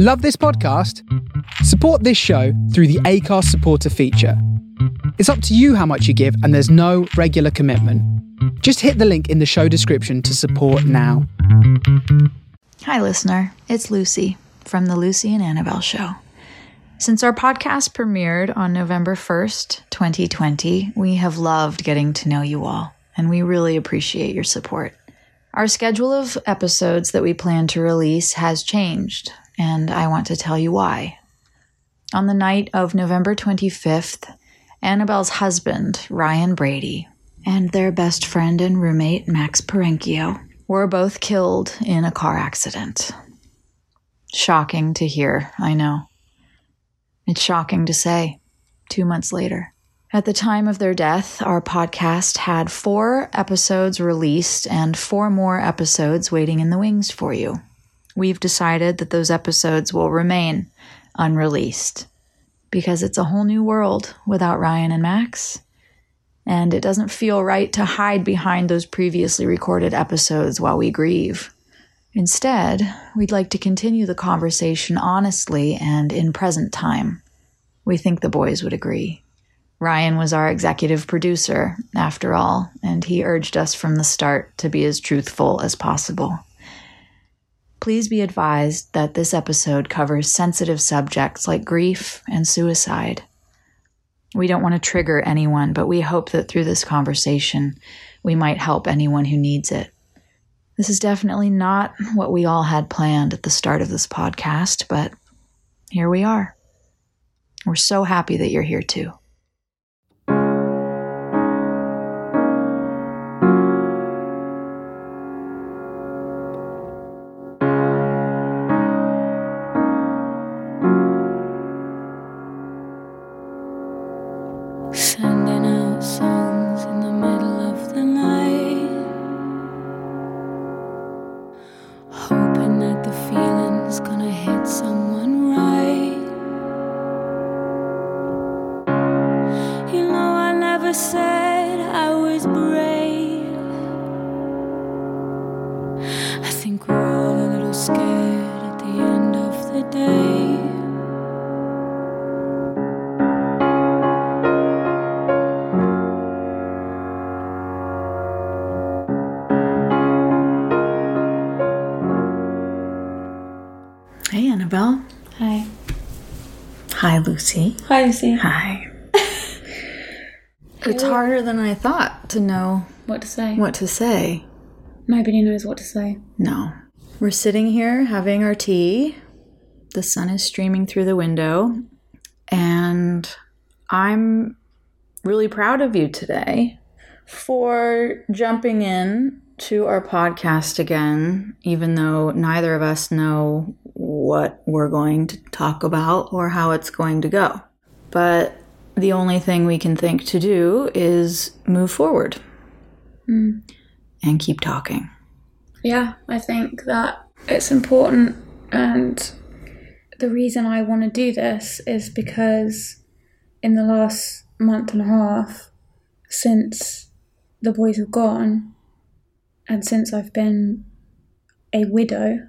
Love this podcast? Support this show through the Acast supporter feature. It's up to you how much you give, and there's no regular commitment. Just hit the link in the show description to support now. Hi, listener. It's Lucy from The Lucy and Annabelle Show. Since our podcast premiered on November 1st, 2020, we have loved getting to know you all, and we really appreciate your support. Our schedule of episodes that we plan to release has changed, and I want to tell you why. On the night of November 25th, Annabelle's husband, Ryan Brady, and their best friend and roommate, Max Perenchio, were both killed in a car accident. Shocking to hear, I know. It's shocking to say, 2 months later. At the time of their death, our podcast had 4 episodes released and 4 more episodes waiting in the wings for you. We've decided that those episodes will remain unreleased because it's a whole new world without Ryan and Max, and it doesn't feel right to hide behind those previously recorded episodes while we grieve. Instead, we'd like to continue the conversation honestly and in present time. We think the boys would agree. Ryan was our executive producer, after all, and he urged us from the start to be as truthful as possible. Please be advised that this episode covers sensitive subjects like grief and suicide. We don't want to trigger anyone, but we hope that through this conversation, we might help anyone who needs it. This is definitely not what we all had planned at the start of this podcast, but here we are. We're so happy that you're here too. Annabelle. Hi. Hi, Lucy. Hi, Lucy. Hi. It's harder than I thought to know what to say. Nobody knows what to say. No. We're sitting here having our tea. The sun is streaming through the window. And I'm really proud of you today for jumping in to our podcast again, even though neither of us know what we're going to talk about or how it's going to go. But the only thing we can think to do is move forward and keep talking. Yeah, I think that it's important. And the reason I want to do this is because in the last month and a half, since the boys have gone, and since I've been a widow,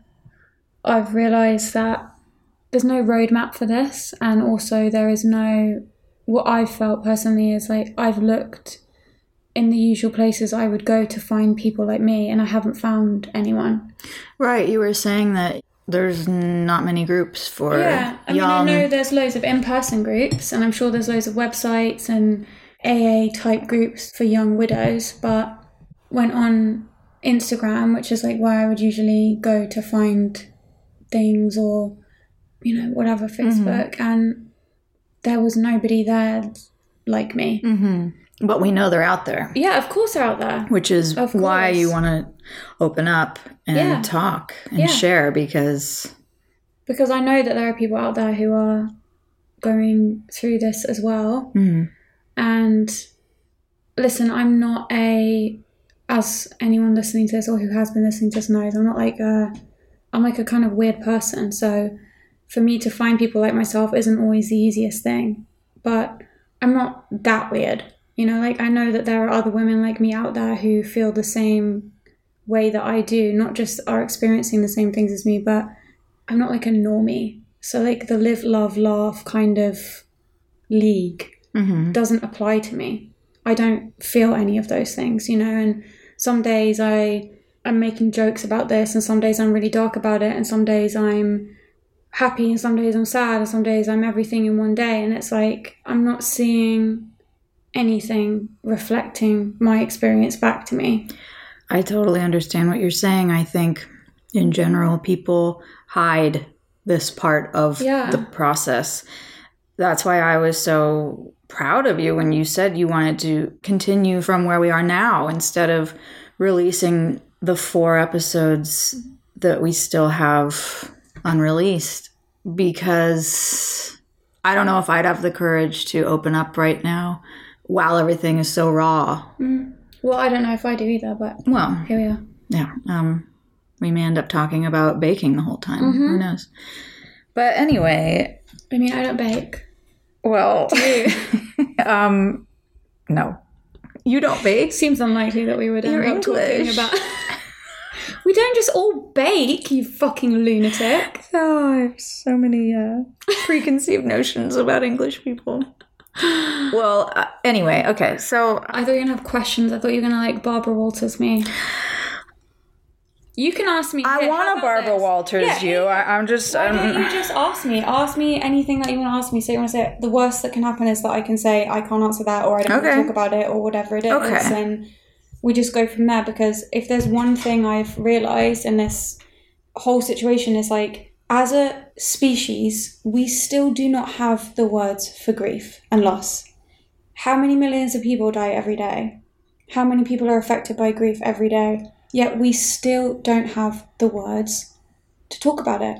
I've realised that there's no roadmap for this, and also there is no, what I felt personally is like I've looked in the usual places I would go to find people like me, and I haven't found anyone. Right, you were saying that there's not many groups for young... mean, I know there's loads of in-person groups, and I'm sure there's loads of websites and AA-type groups for young widows, but went on Instagram, which is like where I would usually go to find things or, you know, whatever, Facebook, and there was nobody there like me. But we know they're out there. Yeah, of course they're out there. Which is why you want to open up and talk and share, because... Because I know that there are people out there who are going through this as well. And listen, I'm not a... As anyone listening to this or who has been listening to this knows, I'm not like a... I'm like a kind of weird person. So for me to find people like myself isn't always the easiest thing. But I'm not that weird. You know, like I know that there are other women like me out there who feel the same way that I do, not just are experiencing the same things as me, but I'm not like a normie. So like the live, love, laugh kind of league doesn't apply to me. I don't feel any of those things, you know, and some days I am making jokes about this and some days I'm really dark about it and some days I'm happy and some days I'm sad and some days I'm everything in one day. And it's like, I'm not seeing anything reflecting my experience back to me. I totally understand what you're saying. I think in general, people hide this part of the process. That's why I was so proud of you when you said you wanted to continue from where we are now instead of releasing the 4 episodes that we still have unreleased, because I don't know if I'd have the courage to open up right now while everything is so raw. Well, I don't know if I do either, but here we are. Yeah. We may end up talking about baking the whole time. Who knows? But anyway. I mean, I don't bake. Well. Do you? No. You don't bake? Seems unlikely that we would end up talking about... We don't just all bake, you fucking lunatic. Oh, I have so many preconceived notions about English people. Well, anyway, okay, so... I thought you were going to have questions. I thought you were going to, like, Barbara Walters me. You can ask me. I want to Barbara Walters you. I'm just... Why don't you just ask me? Ask me anything that you want to ask me. So you want to say, the worst that can happen is that I can say, I can't answer that, or I don't want to talk about it, or whatever it is. Okay. And we just go from there, because if there's one thing I've realized in this whole situation is, like, as a species, we still do not have the words for grief and loss. How many millions of people die every day? How many people are affected by grief every day? Yet we still don't have the words to talk about it.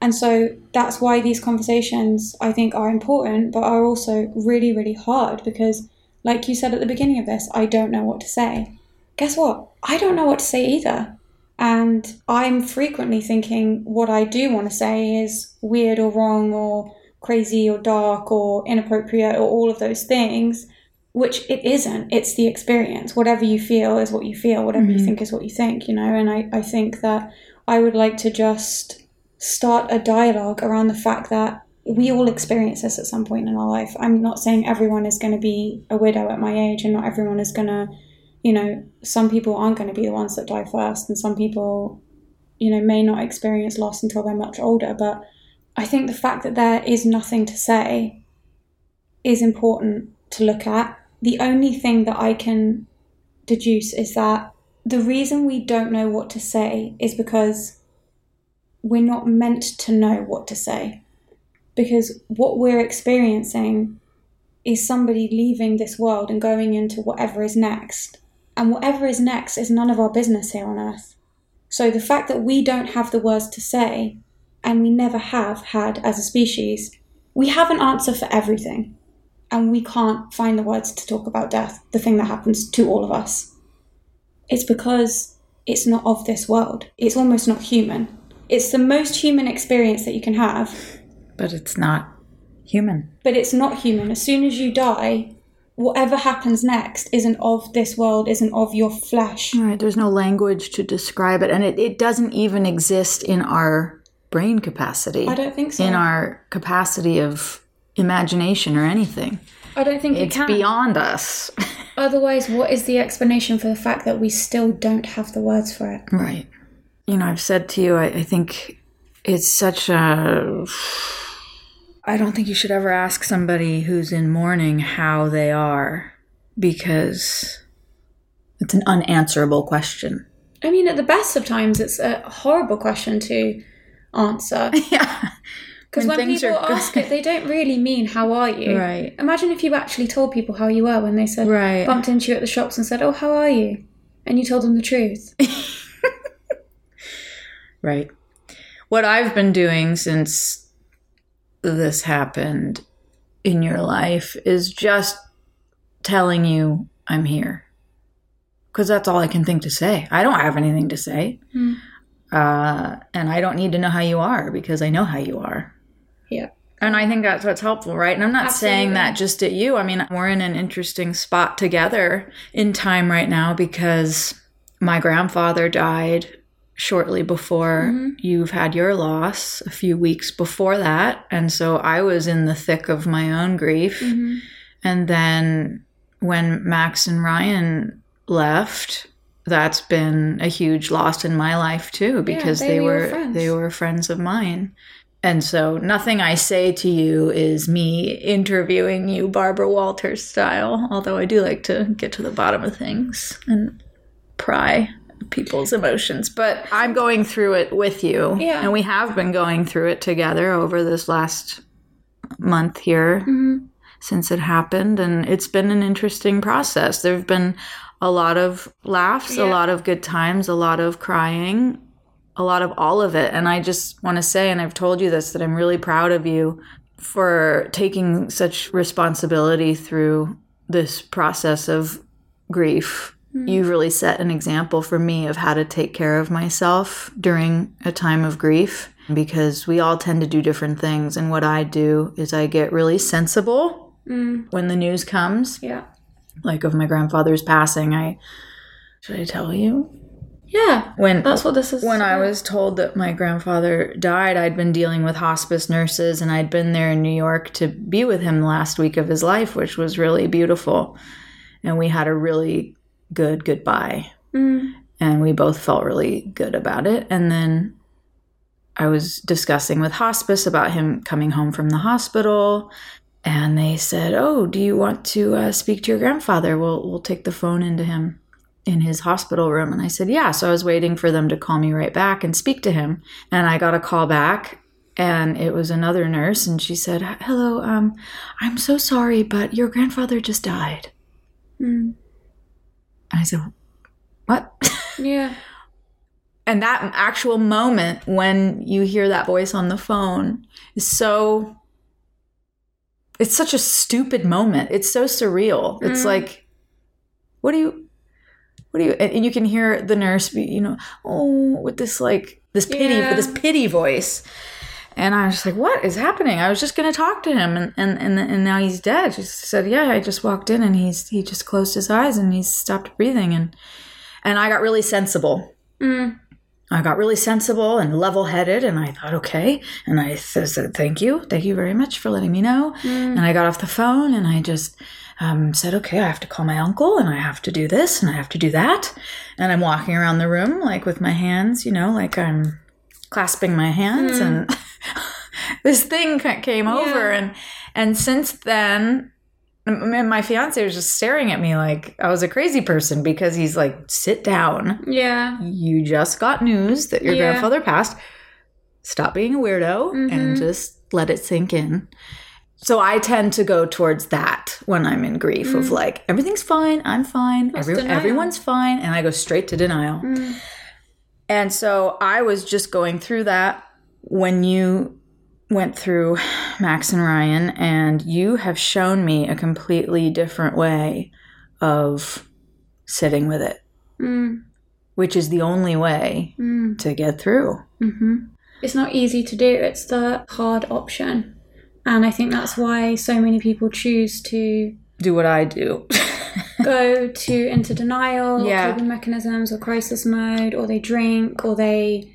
And so that's why these conversations, I think, are important, but are also really, really hard, because like you said at the beginning of this, I don't know what to say. Guess what? I don't know what to say either. And I'm frequently thinking what I do want to say is weird or wrong or crazy or dark or inappropriate or all of those things, which it isn't. It's the experience. Whatever you feel is what you feel. Whatever you think is what you think, you know. And I think that I would like to just start a dialogue around the fact that we all experience this at some point in our life. I'm not saying everyone is going to be a widow at my age, and not everyone is going to, you know, some people aren't going to be the ones that die first, and some people, you know, may not experience loss until they're much older. But I think the fact that there is nothing to say is important to look at. The only thing that I can deduce is that the reason we don't know what to say is because we're not meant to know what to say. Because what we're experiencing is somebody leaving this world and going into whatever is next. And whatever is next is none of our business here on earth. So the fact that we don't have the words to say, and we never have had as a species, we have an answer for everything. And we can't find the words to talk about death, the thing that happens to all of us. It's because it's not of this world. It's almost not human. It's the most human experience that you can have. But it's not human. But it's not human. As soon as you die, whatever happens next isn't of this world, isn't of your flesh. Right, there's no language to describe it. And it doesn't even exist in our brain capacity. I don't think so. In our capacity of... imagination or anything. I don't think it's beyond us. Otherwise, what is the explanation for the fact that we still don't have the words for it? Right. You know, I've said to you, I think it's such a... I don't think you should ever ask somebody who's in mourning how they are, because it's an unanswerable question. I mean, at the best of times, it's a horrible question to answer. Yeah. Because when people ask it, they don't really mean, how are you? Right. Imagine if you actually told people how you were when they said, bumped into you at the shops and said, oh, how are you? And you told them the truth. Right. What I've been doing since this happened in your life is just telling you I'm here. Because that's all I can think to say. I don't have anything to say. And I don't need to know how you are, because I know how you are. Yeah. And I think that's what's helpful, right? And I'm not saying that just at you. I mean, we're in an interesting spot together in time right now, because my grandfather died shortly before you've had your loss, a few weeks before that. And so I was in the thick of my own grief. Mm-hmm. And then when Max and Ryan left, that's been a huge loss in my life too, because they were friends of mine. And so nothing I say to you is me interviewing you Barbara Walters style, although I do like to get to the bottom of things and pry people's emotions. But I'm going through it with you. Yeah. And we have been going through it together over this last month here since it happened. And it's been an interesting process. There have been a lot of laughs, a lot of good times, a lot of crying, a lot of all of it. And I just want to say, and I've told you this, that I'm really proud of you for taking such responsibility through this process of grief. You've really set an example for me of how to take care of myself during a time of grief, because we all tend to do different things. And what I do is I get really sensible when the news comes. Yeah. Like of my grandfather's passing, should I tell you? Yeah, that's what this is. When I was told that my grandfather died, I'd been dealing with hospice nurses, and I'd been there in New York to be with him the last week of his life, which was really beautiful. And we had a really good goodbye. And we both felt really good about it. And then I was discussing with hospice about him coming home from the hospital, and they said, oh, do you want to speak to your grandfather? We'll take the phone into him in his hospital room. And I said, yeah. So I was waiting for them to call me right back and speak to him. And I got a call back, and it was another nurse. And she said, hello, I'm so sorry, but your grandfather just died. And I said, what? Yeah. And that actual moment when you hear that voice on the phone is so... It's such a stupid moment. It's so surreal. It's like, what do you, and you can hear the nurse be, with this like, this pity voice. And I was just like, what is happening? I was just going to talk to him. And now he's dead. She said, yeah, I just walked in and he just closed his eyes and he stopped breathing. And I got really sensible. I got really sensible and level-headed, and I thought, okay. And I said, thank you very much for letting me know. And I got off the phone, and I just said, okay, I have to call my uncle, and I have to do this, and I have to do that. And I'm walking around the room, like, with my hands, like I'm clasping my hands. And this thing came over. And since then... And my fiance was just staring at me like I was a crazy person, because he's like, sit down. Yeah. You just got news that your grandfather passed. Stop being a weirdo and just let it sink in. So I tend to go towards that when I'm in grief of like, everything's fine. I'm fine. Everyone's fine. And I go straight to denial. And so I was just going through that when you went through Max and Ryan, and you have shown me a completely different way of sitting with it, which is the only way to get through. It's not easy to do. It's the hard option. And I think that's why so many people choose to do what I do. Go to into denial, coping mechanisms, or crisis mode, or they drink, or they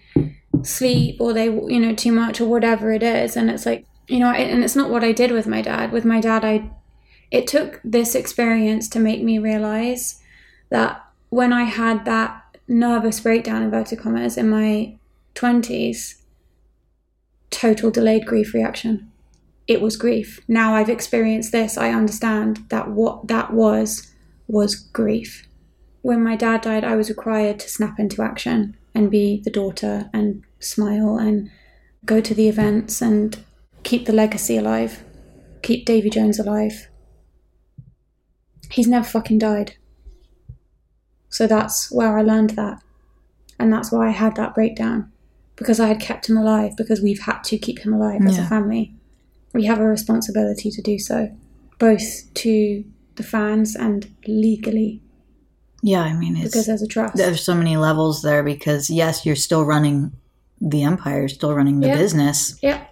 sleep, or they too much, or whatever it is. And it's like, and it's not what I did with my dad. It took this experience to make me realize that when I had that nervous breakdown, inverted commas, in my 20s, total delayed grief reaction. It was grief. Now I've experienced this, I understand that what that was grief. When my dad died, I was required to snap into action and be the daughter and smile and go to the events and keep the legacy alive, keep Davy Jones alive. He's never fucking died. So that's where I learned that. And that's why I had that breakdown, because I had kept him alive, because we've had to keep him alive as a family. We have a responsibility to do so, both to the fans and legally. Yeah, because there's a trust. There's so many levels there, because, yes, you're still running the empire, you're still running the business. Yeah.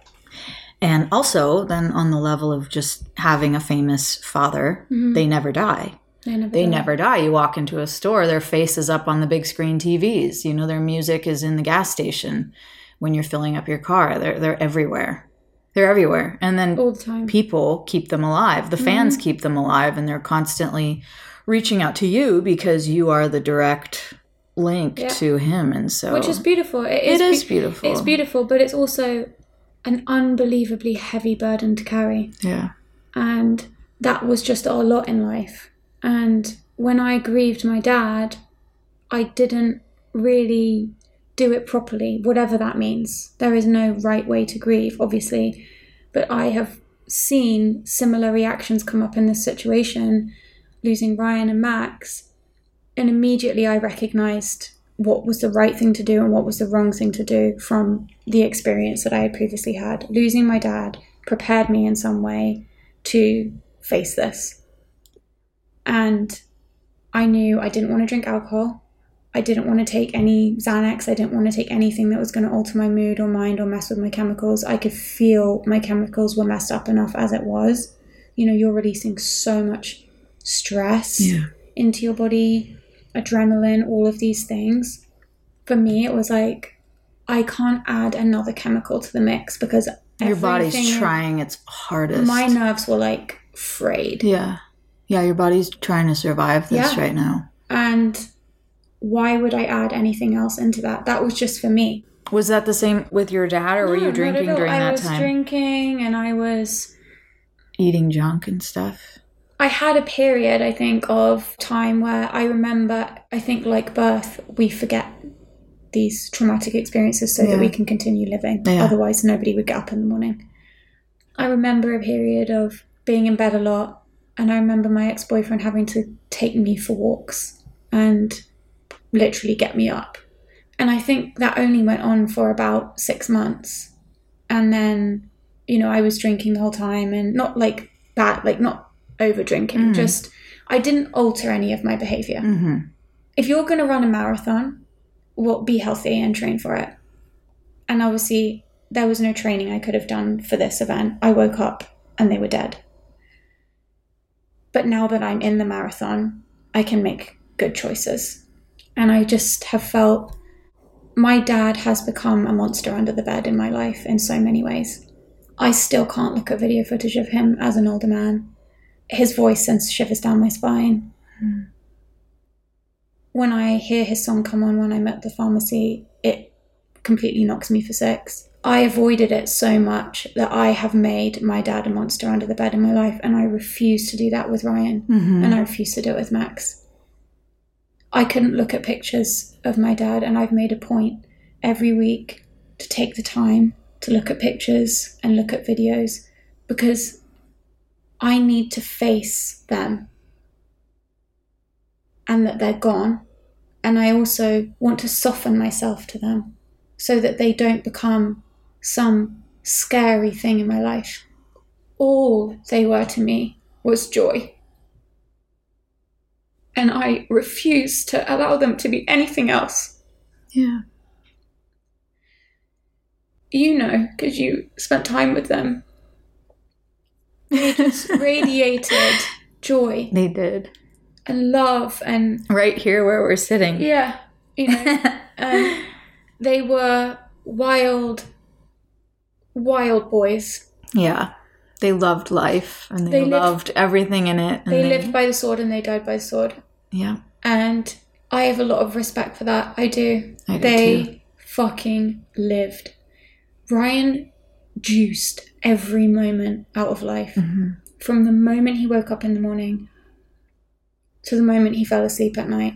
And also, then on the level of just having a famous father, they never die. They never die. You walk into a store, their face is up on the big screen TVs. You know, their music is in the gas station when you're filling up your car. They're everywhere. They're everywhere. And then all the time. People keep them alive. The fans keep them alive, and they're constantly reaching out to you because you are the direct link to him. And so, which is beautiful. It is beautiful. It's beautiful, but it's also an unbelievably heavy burden to carry. Yeah. And that was just our lot in life. And when I grieved my dad, I didn't really do it properly, whatever that means. There is no right way to grieve, obviously. But I have seen similar reactions come up in this situation, losing Ryan and Max. And immediately I recognised what was the right thing to do and what was the wrong thing to do from the experience that I had previously had. Losing my dad prepared me in some way to face this. And I knew I didn't want to drink alcohol. I didn't want to take any Xanax. I didn't want to take anything that was going to alter my mood or mind or mess with my chemicals. I could feel my chemicals were messed up enough as it was. You know, you're releasing so much stress into your body, adrenaline, all of these things. For me, it was like, I can't add another chemical to the mix because your body's trying its hardest. My nerves were like frayed. Yeah. Yeah, your body's trying to survive this right now. And why would I add anything else into that? That was just for me. Was that the same with your dad, or were you drinking during that time? I was drinking, and I was eating junk and stuff. I had a period, I think, of time where I remember, I think like birth, we forget these traumatic experiences so that we can continue living. Yeah. Otherwise, nobody would get up in the morning. I remember a period of being in bed a lot. And I remember my ex-boyfriend having to take me for walks and literally get me up. And I think that only went on for about 6 months. And then, you know, I was drinking the whole time, and not like that, like not over drinking, just I didn't alter any of my behavior. Mm-hmm. If you're going to run a marathon, well, be healthy and train for it. And obviously there was no training I could have done for this event. I woke up and they were dead. But now that I'm in the marathon, I can make good choices. And I just have felt my dad has become a monster under the bed in my life in so many ways. I still can't look at video footage of him as an older man. His voice sends shivers down my spine. When I hear his song come on when I'm at the pharmacy, it completely knocks me for six. I avoided it so much that I have made my dad a monster under the bed in my life, and I refuse to do that with Ryan, and I refuse to do it with Max. I couldn't look at pictures of my dad, and I've made a point every week to take the time to look at pictures and look at videos because I need to face them and that they're gone, and I also want to soften myself to them so that they don't become some scary thing in my life. All they were to me was joy. And I refuse to allow them to be anything else. Yeah. You know, because you spent time with them. They just radiated joy. They did. And love and... Right here where we're sitting. Yeah. You know, they were wild, wild boys. Yeah. They loved life, and they loved everything in it. And they lived by the sword and they died by the sword. Yeah. And I have a lot of respect for that. I do. They fucking lived. Ryan juiced every moment out of life. From the moment he woke up in the morning to the moment he fell asleep at night.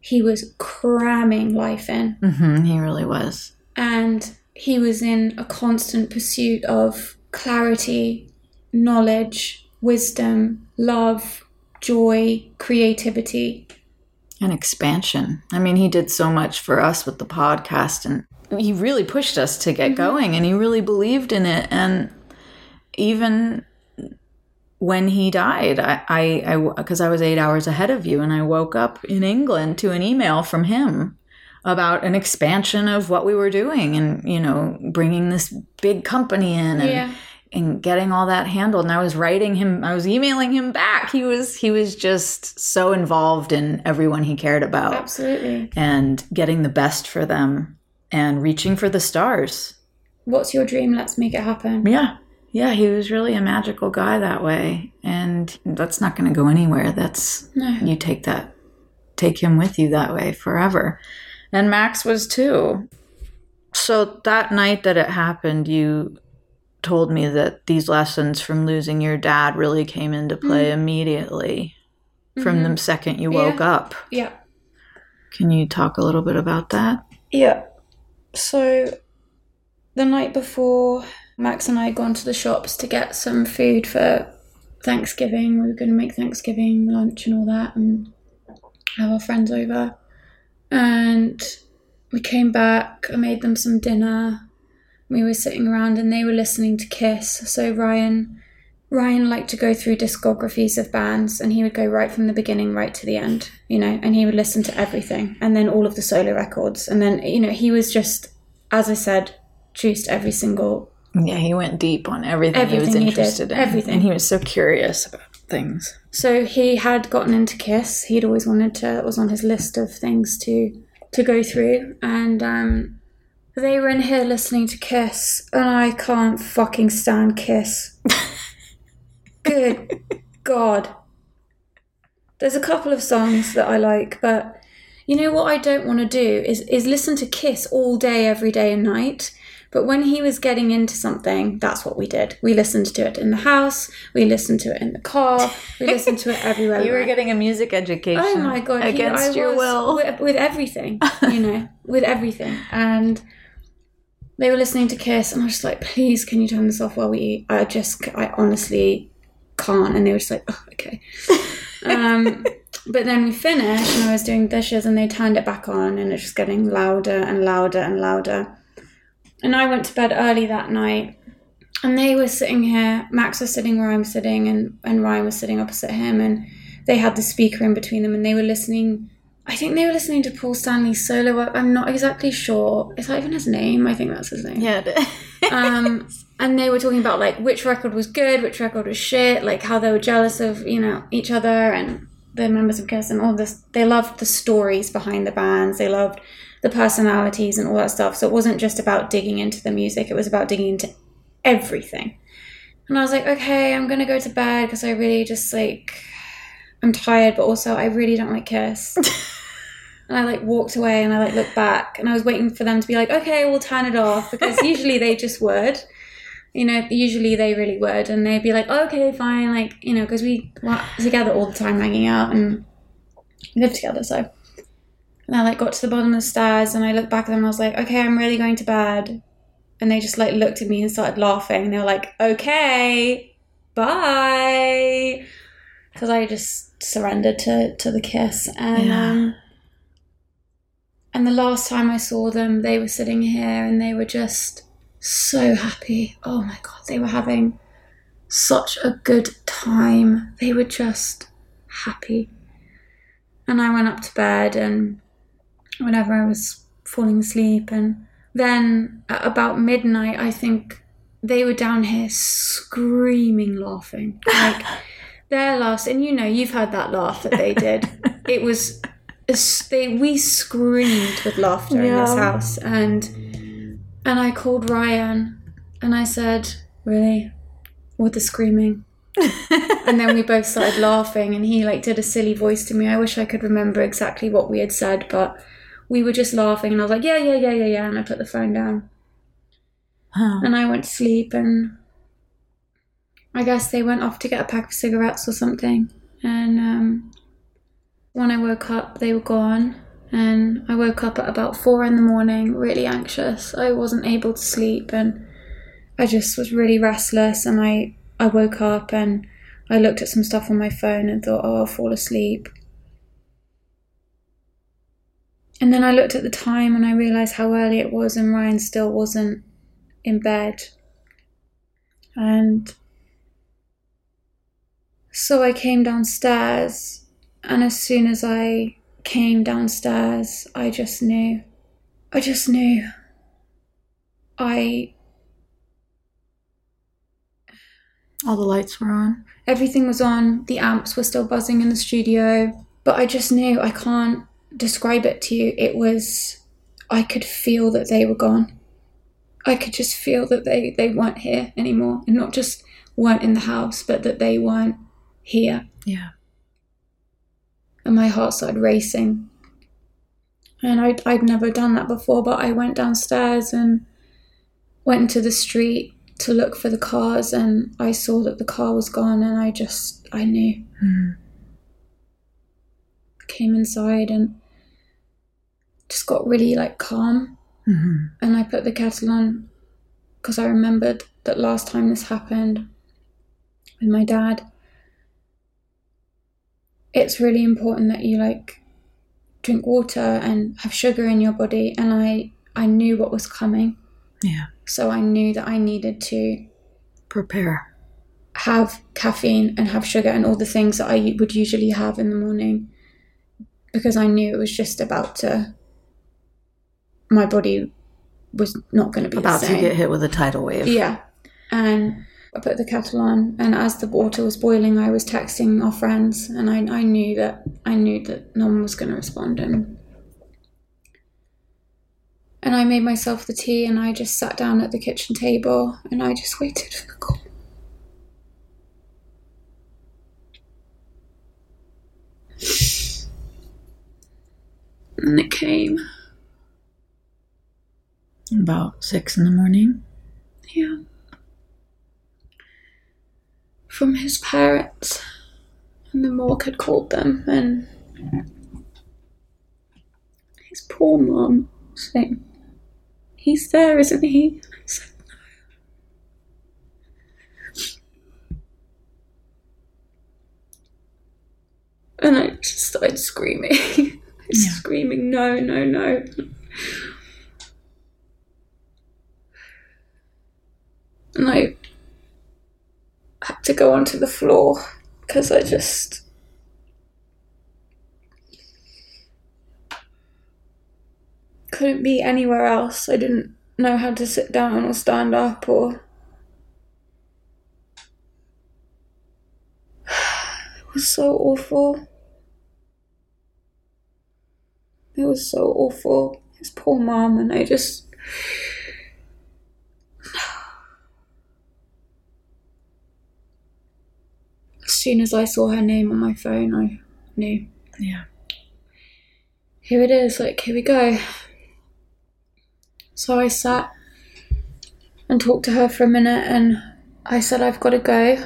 He was cramming life in. He really was. And he was in a constant pursuit of clarity, knowledge, wisdom, love, joy, creativity. And expansion. I mean, he did so much for us with the podcast, and he really pushed us to get going, and he really believed in it. And even... when he died, because I was 8 hours ahead of you, and I woke up in England to an email from him about an expansion of what we were doing, and, you know, bringing this big company in and and getting all that handled. And I was writing him, I was emailing him back. He was just so involved in everyone he cared about. Absolutely. And getting the best for them and reaching for the stars. What's your dream? Let's make it happen. Yeah. Yeah, he was really a magical guy that way. And that's not going to go anywhere. You take him with you that way forever. And Max was too. So that night that it happened, you told me that these lessons from losing your dad really came into play immediately from the second you woke up. Yeah. Can you talk a little bit about that? Yeah. So the night before, Max and I had gone to the shops to get some food for Thanksgiving. We were going to make Thanksgiving lunch and all that and have our friends over. And we came back, I made them some dinner. We were sitting around and they were listening to KISS. So Ryan liked to go through discographies of bands, and he would go right from the beginning right to the end, and he would listen to everything, and then all of the solo records. And then, he was just, as I said, juiced every single... Yeah, he went deep on everything he was interested in. Everything. And he was so curious about things. So he had gotten into KISS. He'd always wanted to, it was on his list of things to go through. And they were in here listening to KISS, and I can't fucking stand KISS. Good God. There's a couple of songs that I like, but you know what I don't want to do is listen to KISS all day, every day and night. But when he was getting into something, that's what we did. We listened to it in the house. We listened to it in the car. We listened to it everywhere. You were getting a music education. Oh, my God. Against your will. With everything, with everything. And they were listening to KISS, and I was just like, please, can you turn this off while we eat? I honestly can't. And they were just like, oh, okay. But then we finished, and I was doing dishes, and they turned it back on, and it's just getting louder and louder and louder. And I went to bed early that night, and they were sitting here. Max was sitting where I'm sitting, and Ryan was sitting opposite him, and they had the speaker in between them, and they were listening. I think they were listening to Paul Stanley's solo work. I'm not exactly sure. Is that even his name? I think that's his name. Yeah, it is. And they were talking about, like, which record was good, which record was shit, like how they were jealous of, each other and the members of KISS and all this. They loved the stories behind the bands. They loved the personalities and all that stuff. So it wasn't just about digging into the music. It was about digging into everything. And I was like, okay, I'm going to go to bed because I really just, like, I'm tired, but also I really don't like KISS. And I, like, walked away and I, like, looked back. And I was waiting for them to be like, okay, we'll turn it off, because usually they just would. Usually they really would. And they'd be like, okay, fine, like, because we were together all the time hanging out and lived together, so... And I, like, got to the bottom of the stairs, and I looked back at them, and I was like, okay, I'm really going to bed. And they just, like, looked at me and started laughing. And they were like, okay, bye. Because I just surrendered to the KISS. And and the last time I saw them, they were sitting here, and they were just so happy. Oh, my God, they were having such a good time. They were just happy. And I went up to bed, and... whenever I was falling asleep. And then at about midnight, I think they were down here screaming, laughing. Like, their laughs, and you've heard that laugh that they did. It was, we screamed with laughter in this house. And I called Ryan, and I said, really? With the screaming? And then we both started laughing, and he, like, did a silly voice to me. I wish I could remember exactly what we had said, but... we were just laughing, and I was like, yeah, and I put the phone down. Huh. And I went to sleep, and I guess they went off to get a pack of cigarettes or something. And when I woke up, they were gone, and I woke up at about 4 a.m, really anxious. I wasn't able to sleep, and I just was really restless, and I woke up, and I looked at some stuff on my phone and thought, oh, I'll fall asleep. And then I looked at the time, and I realised how early it was, and Ryan still wasn't in bed. And so I came downstairs, and as soon as I came downstairs, I just knew. I All the lights were on. Everything was on. The amps were still buzzing in the studio. But I just knew, I can't describe it to you. It was, I could feel that they were gone. I could just feel that they weren't here anymore. And not just weren't in the house, but that they weren't here. Yeah. And my heart started racing. And I'd never done that before, but I went downstairs and went into the street to look for the cars, and I saw that the car was gone, and I knew. Mm. Came inside and just got really calm. Mm-hmm. And I put the kettle on because I remembered that last time this happened with my dad, it's really important that you drink water and have sugar in your body, and I knew what was coming. Yeah. So I knew that I needed to prepare, have caffeine and have sugar and all the things that I would usually have in the morning, because I knew it was just about to, my body was not going to be the same. About to get hit with a tidal wave. Yeah. And I put the kettle on, and as the water was boiling, I was texting our friends, and I knew that no one was going to respond. And I made myself the tea, and I just sat down at the kitchen table, and I just waited for the call. And it came. About 6 a.m? Yeah. From his parents, and the morgue had called them, and his poor mum saying, "He's there, isn't he?" And I said, "No." And I just started screaming. Screaming, "No, no, no." And I had to go onto the floor because I couldn't be anywhere else. I didn't know how to sit down or stand up or... It was so awful. It was so awful. His poor mum, and I just... As soon as I saw her name on my phone, I knew. Yeah. Here it is, here we go. So I sat and talked to her for a minute, and I said, "I've got to go.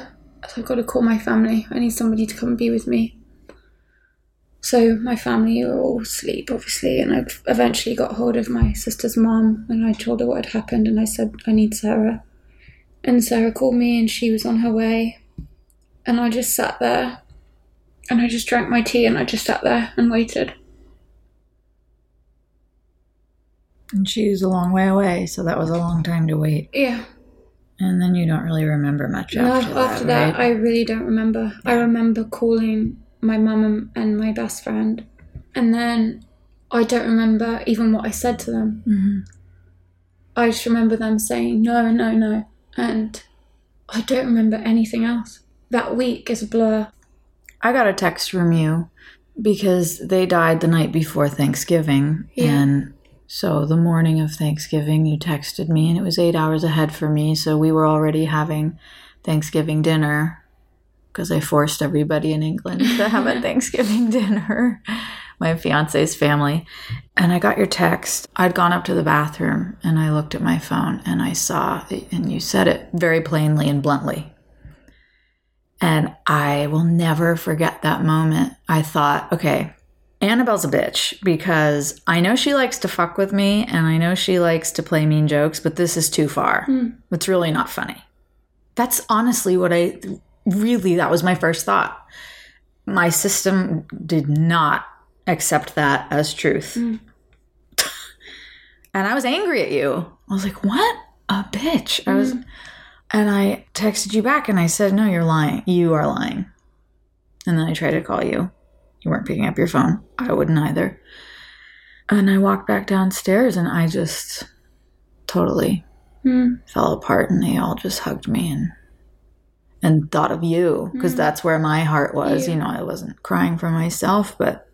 I've got to call my family. I need somebody to come and be with me." So my family were all asleep, obviously, and I eventually got hold of my sister's mom, and I told her what had happened, and I said, "I need Sarah." And Sarah called me, and she was on her way. And I just sat there, and I just drank my tea, and I just sat there and waited. And she was a long way away, so that was a long time to wait. Yeah. And then you don't really remember much after that, after that, right? I really don't remember. Yeah. I remember calling my mum and my best friend, and then I don't remember even what I said to them. Mm-hmm. I just remember them saying, "No, no, no," and I don't remember anything else. That week is a blur. I got a text from you because they died the night before Thanksgiving. Yeah. And so the morning of Thanksgiving, you texted me, and it was 8 hours ahead for me. So we were already having Thanksgiving dinner because I forced everybody in England to have a Thanksgiving dinner, my fiance's family. And I got your text. I'd gone up to the bathroom, and I looked at my phone, and I saw, and you said it very plainly and bluntly. And I will never forget that moment. I thought, okay, Annabelle's a bitch because I know she likes to fuck with me, and I know she likes to play mean jokes, but this is too far. Mm. It's really not funny. That's honestly what that was my first thought. My system did not accept that as truth. Mm. And I was angry at you. I was like, what a bitch. Mm. And I texted you back, and I said, "No, you're lying. You are lying." And then I tried to call you. You weren't picking up your phone. I wouldn't either. And I walked back downstairs, and I just totally fell apart, and they all just hugged me. And and thought of you, because that's where my heart was. You know, I wasn't crying for myself, but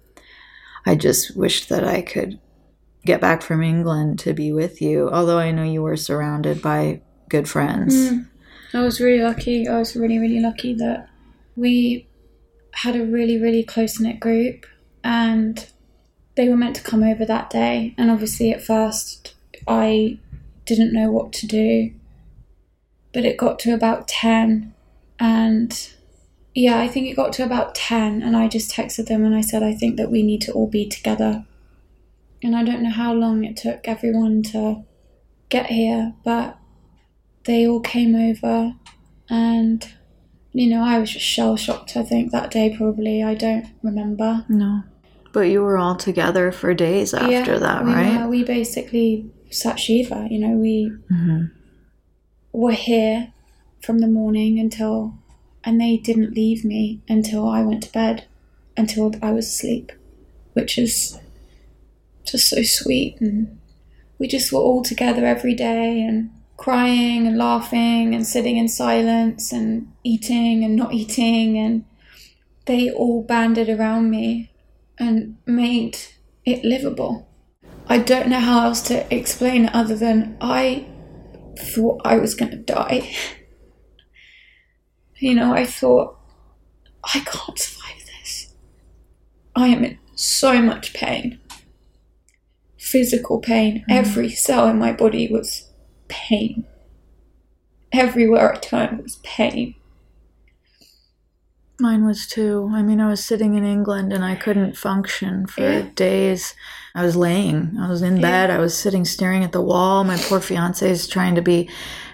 I just wished that I could get back from England to be with you, although I know you were surrounded by good friends. I was really lucky. I was really, really lucky that we had a really, really close-knit group, and they were meant to come over that day. And obviously at first I didn't know what to do, but it got to about 10, and I just texted them and I said, I think that we need to all be together. And I don't know how long it took everyone to get here, but they all came over, and you know, I was just shell-shocked, I think, that day probably. I don't remember. No. But you were all together for days after that, right? Yeah, we basically sat Shiva. You know, we were here from the morning until... And they didn't leave me until I went to bed, until I was asleep, which is just so sweet. And we just were all together every day, and crying and laughing and sitting in silence and eating and not eating, and they all banded around me and made it livable. I don't know how else to explain it other than I thought I was going to die. You know, I thought, I can't survive this. I am in so much pain. Physical pain. Every cell in my body was pain. Everywhere I turned was pain. Mine was too. I mean, I was sitting in England and I couldn't function for days. I was laying. I was in bed. I was sitting staring at the wall. My poor fiancé is trying to be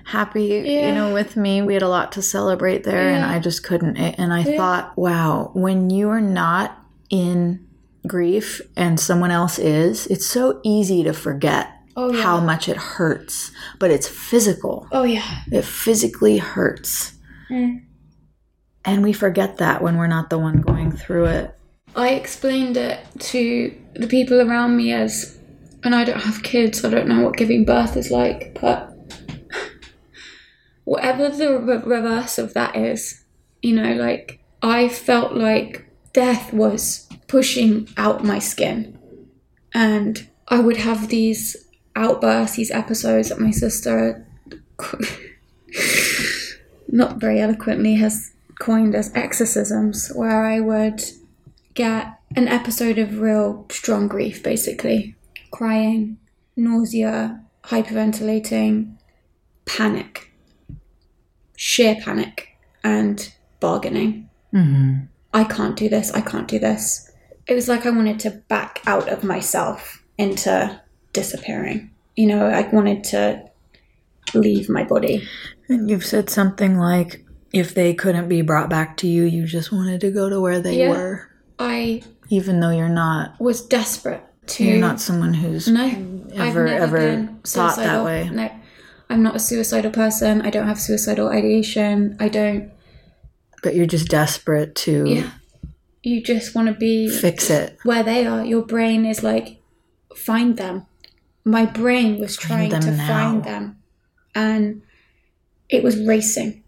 happy, you know, with me. We had a lot to celebrate there, and I just couldn't. And I thought, wow, when you are not in grief and someone else is, it's so easy to forget. Oh, yeah. How much it hurts, but it's physical. Oh, yeah. It physically hurts. And we forget that when we're not the one going through it. I explained it to the people around me as, and I don't have kids, so I don't know what giving birth is like, but whatever the reverse of that is, you know, like, I felt like death was pushing out my skin, and I would have these outbursts, these episodes that my sister not very eloquently has coined as exorcisms, where I would get an episode of real strong grief, basically crying, nausea, hyperventilating, panic, sheer panic, and bargaining. I can't do this, I can't do this. It was like I wanted to back out of myself into disappearing. You know, I wanted to leave my body. And you've said something like, if they couldn't be brought back to you, you just wanted to go to where they were. I, even though you're not, was desperate to. You're not someone who's ever thought that way. No, I'm not a suicidal person. I don't have suicidal ideation. I don't. But you're just desperate to. Yeah. You just want to be. Fix it. Where they are. Your brain is like, find them. My brain was trying to find them, and it was racing.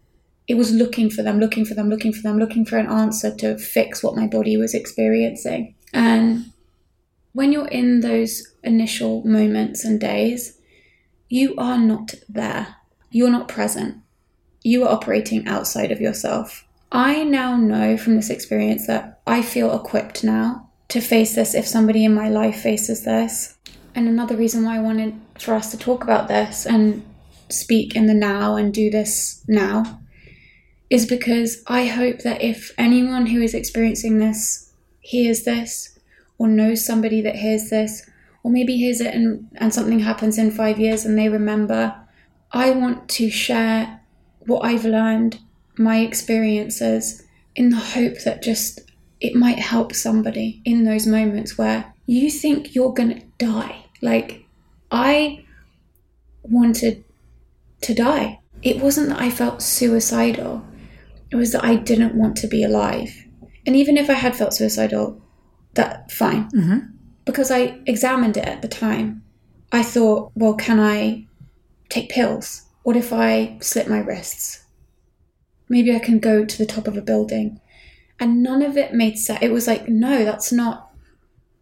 It was looking for them, looking for an answer to fix what my body was experiencing. And when you're in those initial moments and days, you are not there. You're not present. You are operating outside of yourself. I now know from this experience that I feel equipped now to face this if somebody in my life faces this. And another reason why I wanted for us to talk about this and speak in the now and do this now is because I hope that if anyone who is experiencing this hears this, or knows somebody that hears this, or maybe hears it and something happens in 5 years and they remember, I want to share what I've learned, my experiences, in the hope that just it might help somebody in those moments where you think you're going to die. Like, I wanted to die. It wasn't that I felt suicidal. It was that I didn't want to be alive. And even if I had felt suicidal, that's fine. Because I examined it at the time. I thought, well, can I take pills? What if I slit my wrists? maybe I can go to the top of a building. And none of it made sense. It was like, no, that's not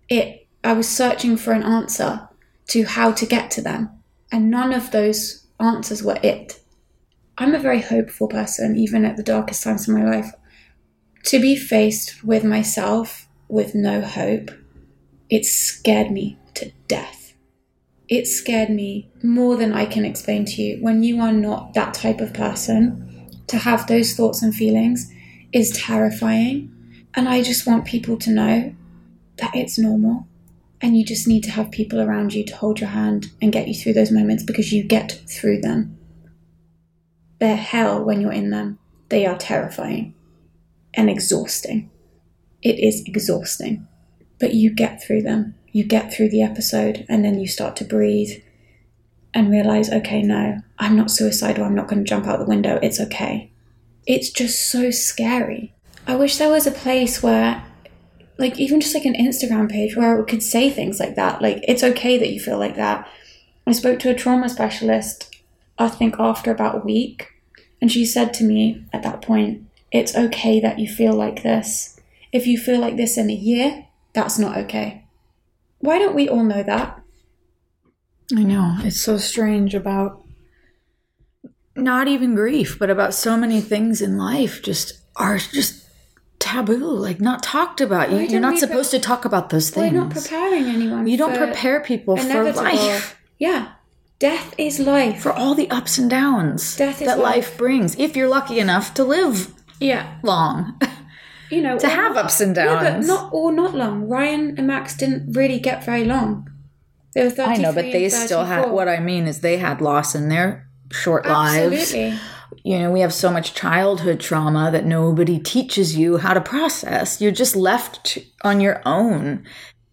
it. I was searching for an answer to how to get to them. And none of those answers were it. I'm a very hopeful person, even at the darkest times of my life. To be faced with myself with no hope, it scared me to death. It scared me more than I can explain to you. When you are not that type of person, to have those thoughts and feelings is terrifying. And I just want people to know that it's normal. And you just need to have people around you to hold your hand and get you through those moments, because you get through them. They're hell when you're in them. They are terrifying and exhausting. It is exhausting, but you get through them. You get through the episode, and then you start to breathe and realize, okay, no, I'm not suicidal. I'm not going to jump out the window. It's okay. It's just so scary. I wish there was a place where, like, even just like an Instagram page where I could say things like that. Like, it's okay that you feel like that. I spoke to a trauma specialist, I think after about a week, and she said to me at that point, it's okay that you feel like this. If you feel like this in a year, that's not okay. Why don't we all know that? I know. It's so strange about not even grief, but about so many things in life just are just taboo, like not talked about. You're not supposed to talk about those things. We're not preparing anyone. You don't prepare people for life. Yeah. Death is life. For all the ups and downs that life brings. If you're lucky enough to live long. You know, to have ups and downs. Yeah, but not long. Ryan and Max didn't really get very long. They were 33 and 34. I know, but they still had, what I mean is they had loss in their short lives. Absolutely. You know, we have so much childhood trauma that nobody teaches you how to process. You're just left on your own.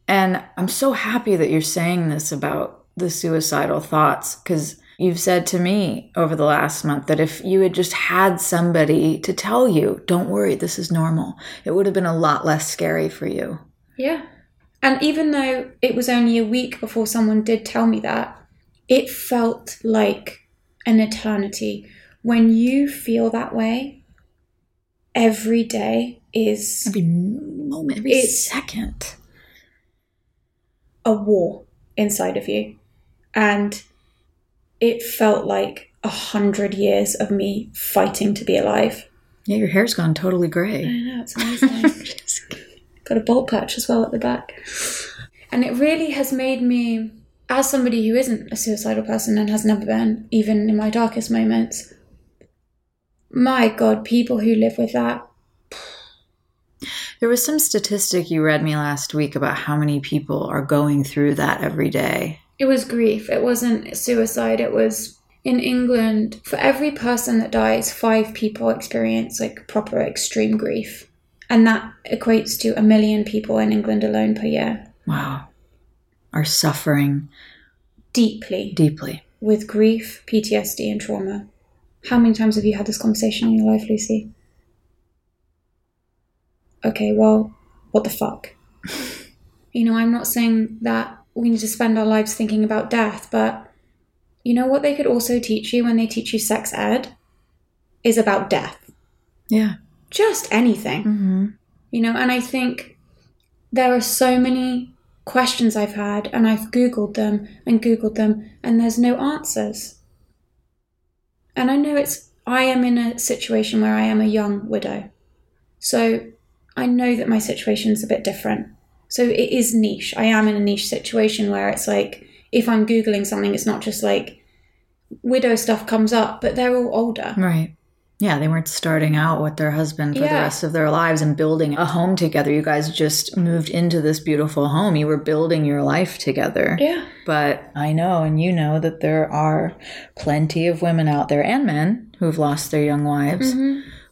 And I'm so happy that you're saying this about the suicidal thoughts, because you've said to me over the last month that if you had just had somebody to tell you, don't worry, this is normal, it would have been a lot less scary for you. Yeah. And even though it was only a week before someone did tell me that, it felt like an eternity. When you feel that way, every day is... every moment, every second. A war inside of you. And it felt like 100 years of me fighting to be alive. Yeah, your hair's gone totally grey. I know, it's amazing. Got a bald patch as well at the back. And it really has made me, as somebody who isn't a suicidal person and has never been, even in my darkest moments... my God, people who live with that. There was some statistic you read me last week about how many people are going through that every day. It was grief. It wasn't suicide. It was, in England, for every person that dies, 5 people experience like proper extreme grief. And that equates to 1 million people in England alone per year. Wow. Are suffering. Deeply. Deeply. With grief, PTSD and trauma. How many times have you had this conversation in your life, Lucy? Okay, well, what the fuck? You know, I'm not saying that we need to spend our lives thinking about death, but you know what they could also teach you when they teach you sex ed? Is about death. Yeah. Just anything. Mm-hmm. You know, and I think there are so many questions I've had, and I've Googled them, and there's no answers. And I know I am in a situation where I am a young widow. So I know that my situation's a bit different. So it is niche. I am in a niche situation where it's like, if I'm Googling something, it's not just like widow stuff comes up, but they're all older. Right. Yeah, they weren't starting out with their husband for the rest of their lives and building a home together. You guys just moved into this beautiful home. You were building your life together. Yeah. But I know, and you know, that there are plenty of women out there and men who've lost their young wives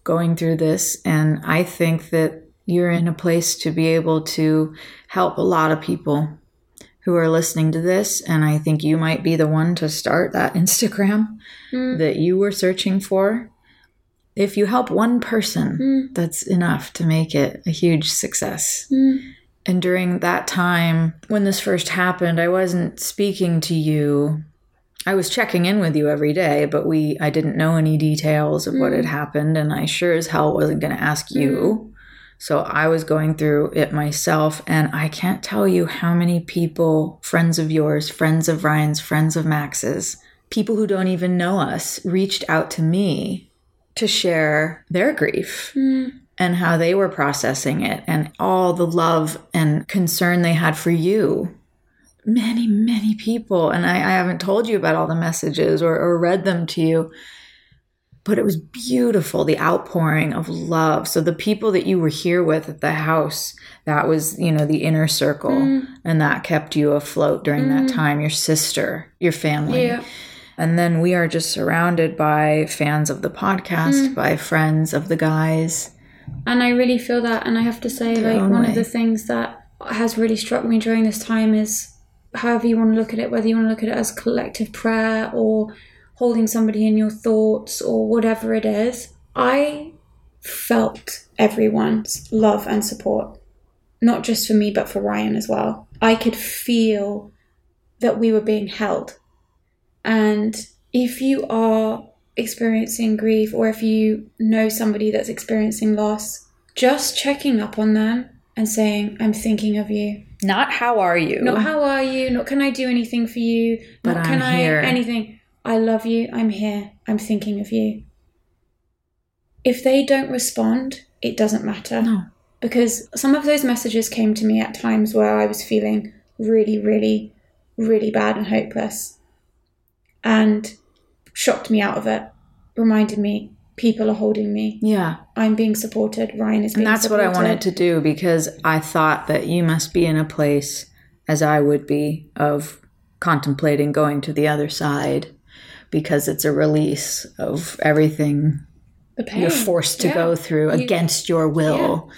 going through this. And I think that you're in a place to be able to help a lot of people who are listening to this, and I think you might be the one to start that Instagram that you were searching for. If you help one person, that's enough to make it a huge success. Mm. And during that time, when this first happened, I wasn't speaking to you I was checking in with you every day, but I didn't know any details of what had happened, and I sure as hell wasn't going to ask you. So I was going through it myself, and I can't tell you how many people, friends of yours, friends of Ryan's, friends of Max's, people who don't even know us, reached out to me to share their grief and how they were processing it and all the love and concern they had for you. Many, many people. And I haven't told you about all the messages or read them to you, but it was beautiful, the outpouring of love. So the people that you were here with at the house, that was, you know, the inner circle, and that kept you afloat during that time, your sister, your family. Yeah. And then we are just surrounded by fans of the podcast, by friends of the guys. And I really feel that. And I have to say, one of the things that has really struck me during this time is, however you want to look at it, whether you want to look at it as collective prayer or holding somebody in your thoughts or whatever it is, I felt everyone's love and support, not just for me, but for Ryan as well. I could feel that we were being held. And if you are experiencing grief, or if you know somebody that's experiencing loss, just checking up on them and saying, I'm thinking of you. Not how are you? Not how are you? Not can I do anything for you? Not but can I'm here. I anything. I love you. I'm here. I'm thinking of you. If they don't respond, it doesn't matter. No. Because some of those messages came to me at times where I was feeling really, really, really bad and hopeless, and shocked me out of it, reminded me, people are holding me. Yeah. I'm being supported. Ryan is being supported. And that's supported. What I wanted to do, because I thought that you must be in a place, as I would be, of contemplating going to the other side, because it's a release of everything you're forced to go through against your will. Yeah.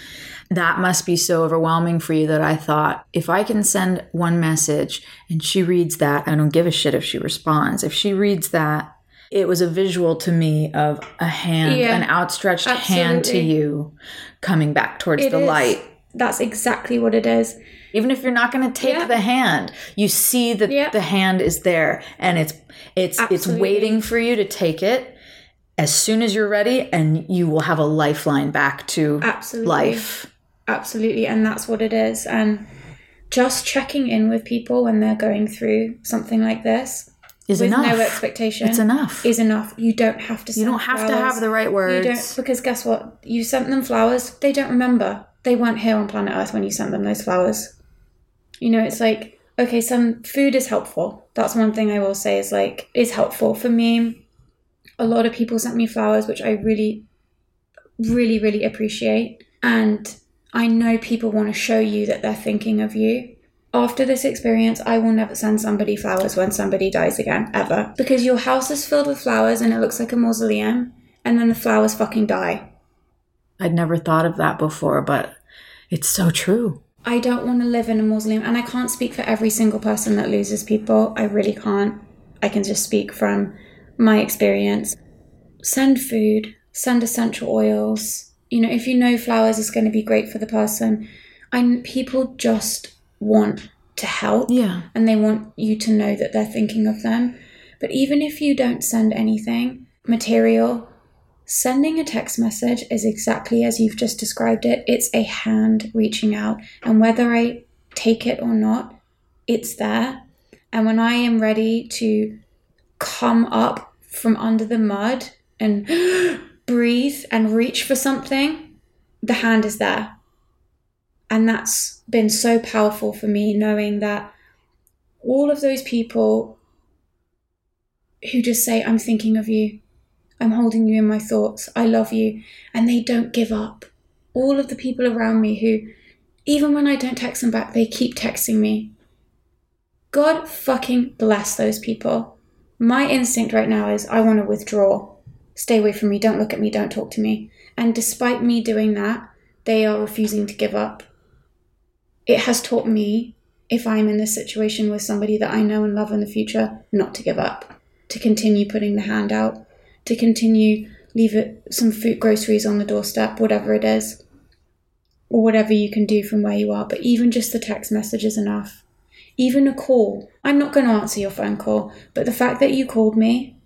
That must be so overwhelming for you that I thought, if I can send one message and she reads that, I don't give a shit if she responds. If she reads that, it was a visual to me of a hand, an outstretched hand to you coming back towards the light. That's exactly what it is. Even if you're not going to take the hand, you see that the hand is there, and it's waiting for you to take it as soon as you're ready, and you will have a lifeline back to life. Absolutely. And that's what it is. And just checking in with people when they're going through something like this. Is with enough. No expectation. It's enough. Is enough. You don't have to send flowers. You don't have to have the right words. You don't, because guess what? You sent them flowers. They don't remember. They weren't here on planet Earth when you sent them those flowers. You know, it's like, okay, some food is helpful. That's one thing I will say is helpful. For me, a lot of people sent me flowers, which I really, really, really appreciate. And I know people want to show you that they're thinking of you. After this experience, I will never send somebody flowers when somebody dies again, ever. Because your house is filled with flowers and it looks like a mausoleum, and then the flowers fucking die. I'd never thought of that before, but it's so true. I don't want to live in a mausoleum, and I can't speak for every single person that loses people. I really can't. I can just speak from my experience. Send food, send essential oils. You know, if you know flowers is going to be great for the person. And people just want to help, and they want you to know that they're thinking of them. But even if you don't send anything material, sending a text message is exactly as you've just described it. It's a hand reaching out, and whether I take it or not, it's there. And when I am ready to come up from under the mud and breathe and reach for something, the hand is there. And that's been so powerful for me, knowing that all of those people who just say, I'm thinking of you, I'm holding you in my thoughts, I love you, and they don't give up. All of the people around me who, even when I don't text them back, they keep texting me. God fucking bless those people. My instinct right now is I want to withdraw. Stay away from me, don't look at me, don't talk to me. And despite me doing that, they are refusing to give up. It has taught me, if I'm in this situation with somebody that I know and love in the future, not to give up, to continue putting the hand out, to continue leave it some food, groceries on the doorstep, whatever it is, or whatever you can do from where you are. But even just the text message is enough. Even a call. I'm not going to answer your phone call, but the fact that you called me,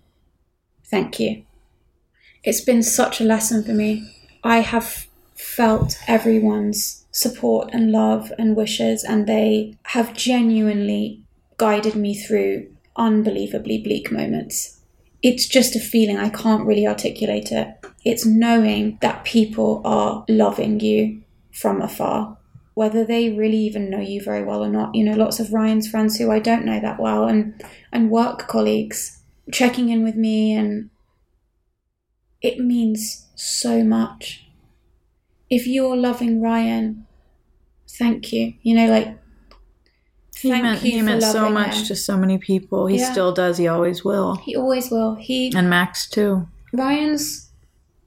thank you. It's been such a lesson for me. I have felt everyone's support and love and wishes, and they have genuinely guided me through unbelievably bleak moments. It's just a feeling. I can't really articulate it. It's knowing that people are loving you from afar, whether they really even know you very well or not. You know, lots of Ryan's friends who I don't know that well and work colleagues checking in with me, and it means so much. If you're loving Ryan, thank you. You know, like, he meant so much to so many people. He still does. He always will. He always will. And Max too. Ryan's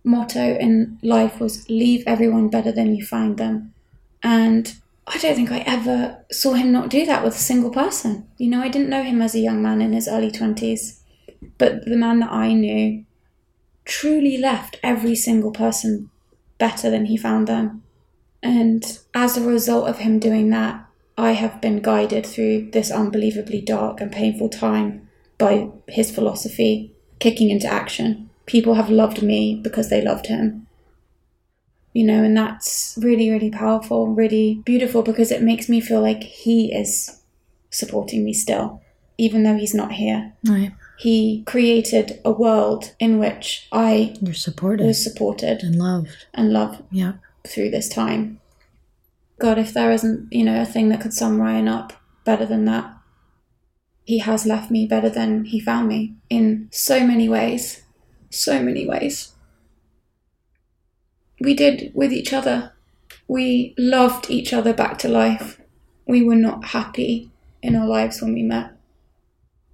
motto in life was leave everyone better than you find them. And I don't think I ever saw him not do that with a single person. You know, I didn't know him as a young man in his early 20s, but the man that I knew truly left every single person better than he found them. And as a result of him doing that, I have been guided through this unbelievably dark and painful time by his philosophy, kicking into action. People have loved me because they loved him. You know, and that's really, really powerful, really beautiful, because it makes me feel like he is supporting me still, even though he's not here. Right. He created a world in which I was supported and loved through this time. God, if there isn't, you know, a thing that could sum Ryan up better than that. He has left me better than he found me in so many ways. So many ways. We did with each other. We loved each other back to life. We were not happy in our lives when we met.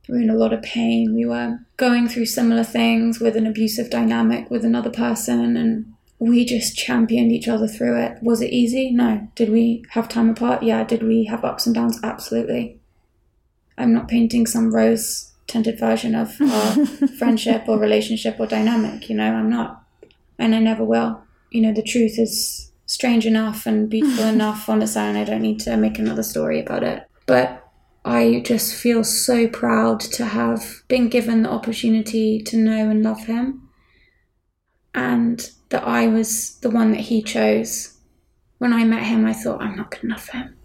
We were in a lot of pain. We were going through similar things with an abusive dynamic with another person, and we just championed each other through it. Was it easy? No. Did we have time apart? Yeah. Did we have ups and downs? Absolutely. I'm not painting some rose-tinted version of our friendship or relationship or dynamic. You know, I'm not. And I never will. You know, the truth is strange enough and beautiful enough on its own. I don't need to make another story about it. But I just feel so proud to have been given the opportunity to know and love him. And that I was the one that he chose. When I met him, I thought, I'm not good enough for him.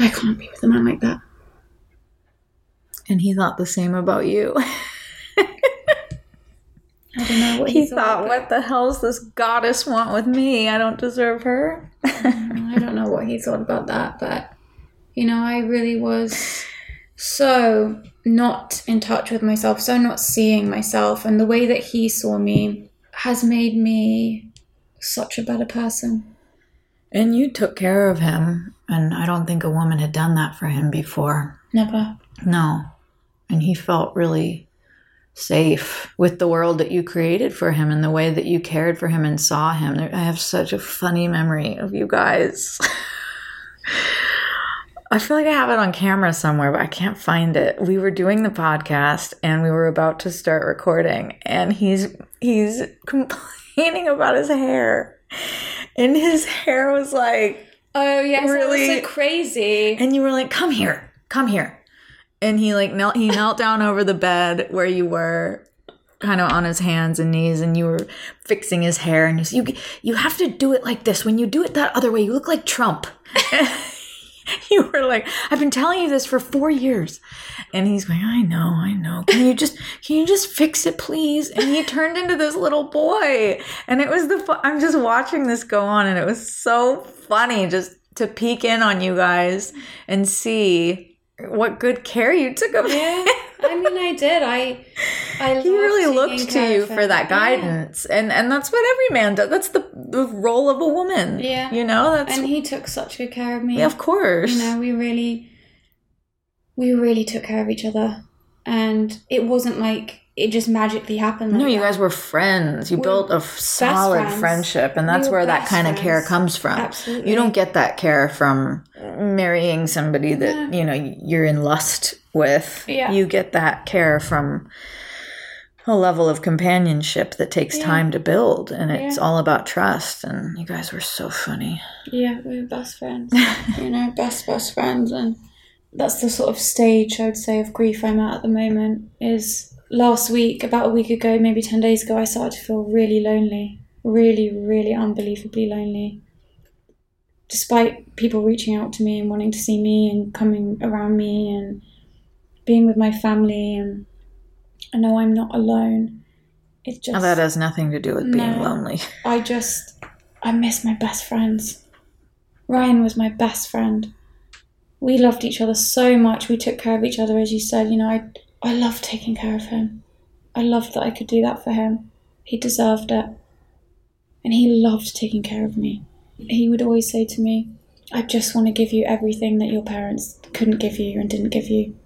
I can't be with a man like that. And he thought the same about you. I don't know what he thought. What the hell's this goddess want with me? I don't deserve her. I don't know what he thought about that, but, you know, I really was so not in touch with myself, so not seeing myself, and the way that he saw me has made me such a better person. And you took care of him, and I don't think a woman had done that for him before. Never. No. And he felt really safe with the world that you created for him and the way that you cared for him and saw him. I have such a funny memory of you guys. I feel like I have it on camera somewhere, but I can't find it. We were doing the podcast, and we were about to start recording, and he's complaining about his hair, and his hair was like, oh yes, really, it was so crazy. And you were like, come here, and he like knelt down over the bed where you were, kind of on his hands and knees, and you were fixing his hair, and you have to do it like this. When you do it that other way, you look like Trump. You were like, I've been telling you this for 4 years. And he's going, I know. Can you just fix it, please? And he turned into this little boy. And it was I'm just watching this go on. And it was so funny just to peek in on you guys and see what good care you took of him. Yeah, I mean, I did. I he really looked to you for that guidance. Yeah. And that's what every man does. That's the role of a woman. Yeah. You know? And he took such good care of me. Yeah, of course. You know, we really took care of each other. And it wasn't like it just magically happened. No, you guys were friends. We built a solid friendship, and that's where that kind of care comes from. Absolutely. You don't get that care from marrying somebody that, you know, you're in lust with. Yeah. You get that care from a level of companionship that takes time to build, and it's all about trust, and you guys were so funny. Yeah, we were best friends. You know, best friends, and that's the sort of stage I would say of grief I'm at the moment. Is last week, about a week ago, maybe 10 days ago, I started to feel really lonely, really unbelievably lonely. Despite people reaching out to me and wanting to see me and coming around me and being with my family, and I know I'm not alone. It just... Oh, that has nothing to do with being lonely. I miss my best friends. Ryan was my best friend. We loved each other so much. We took care of each other, as you said. You know, I loved taking care of him. I loved that I could do that for him. He deserved it. And he loved taking care of me. He would always say to me, I just want to give you everything that your parents couldn't give you and didn't give you.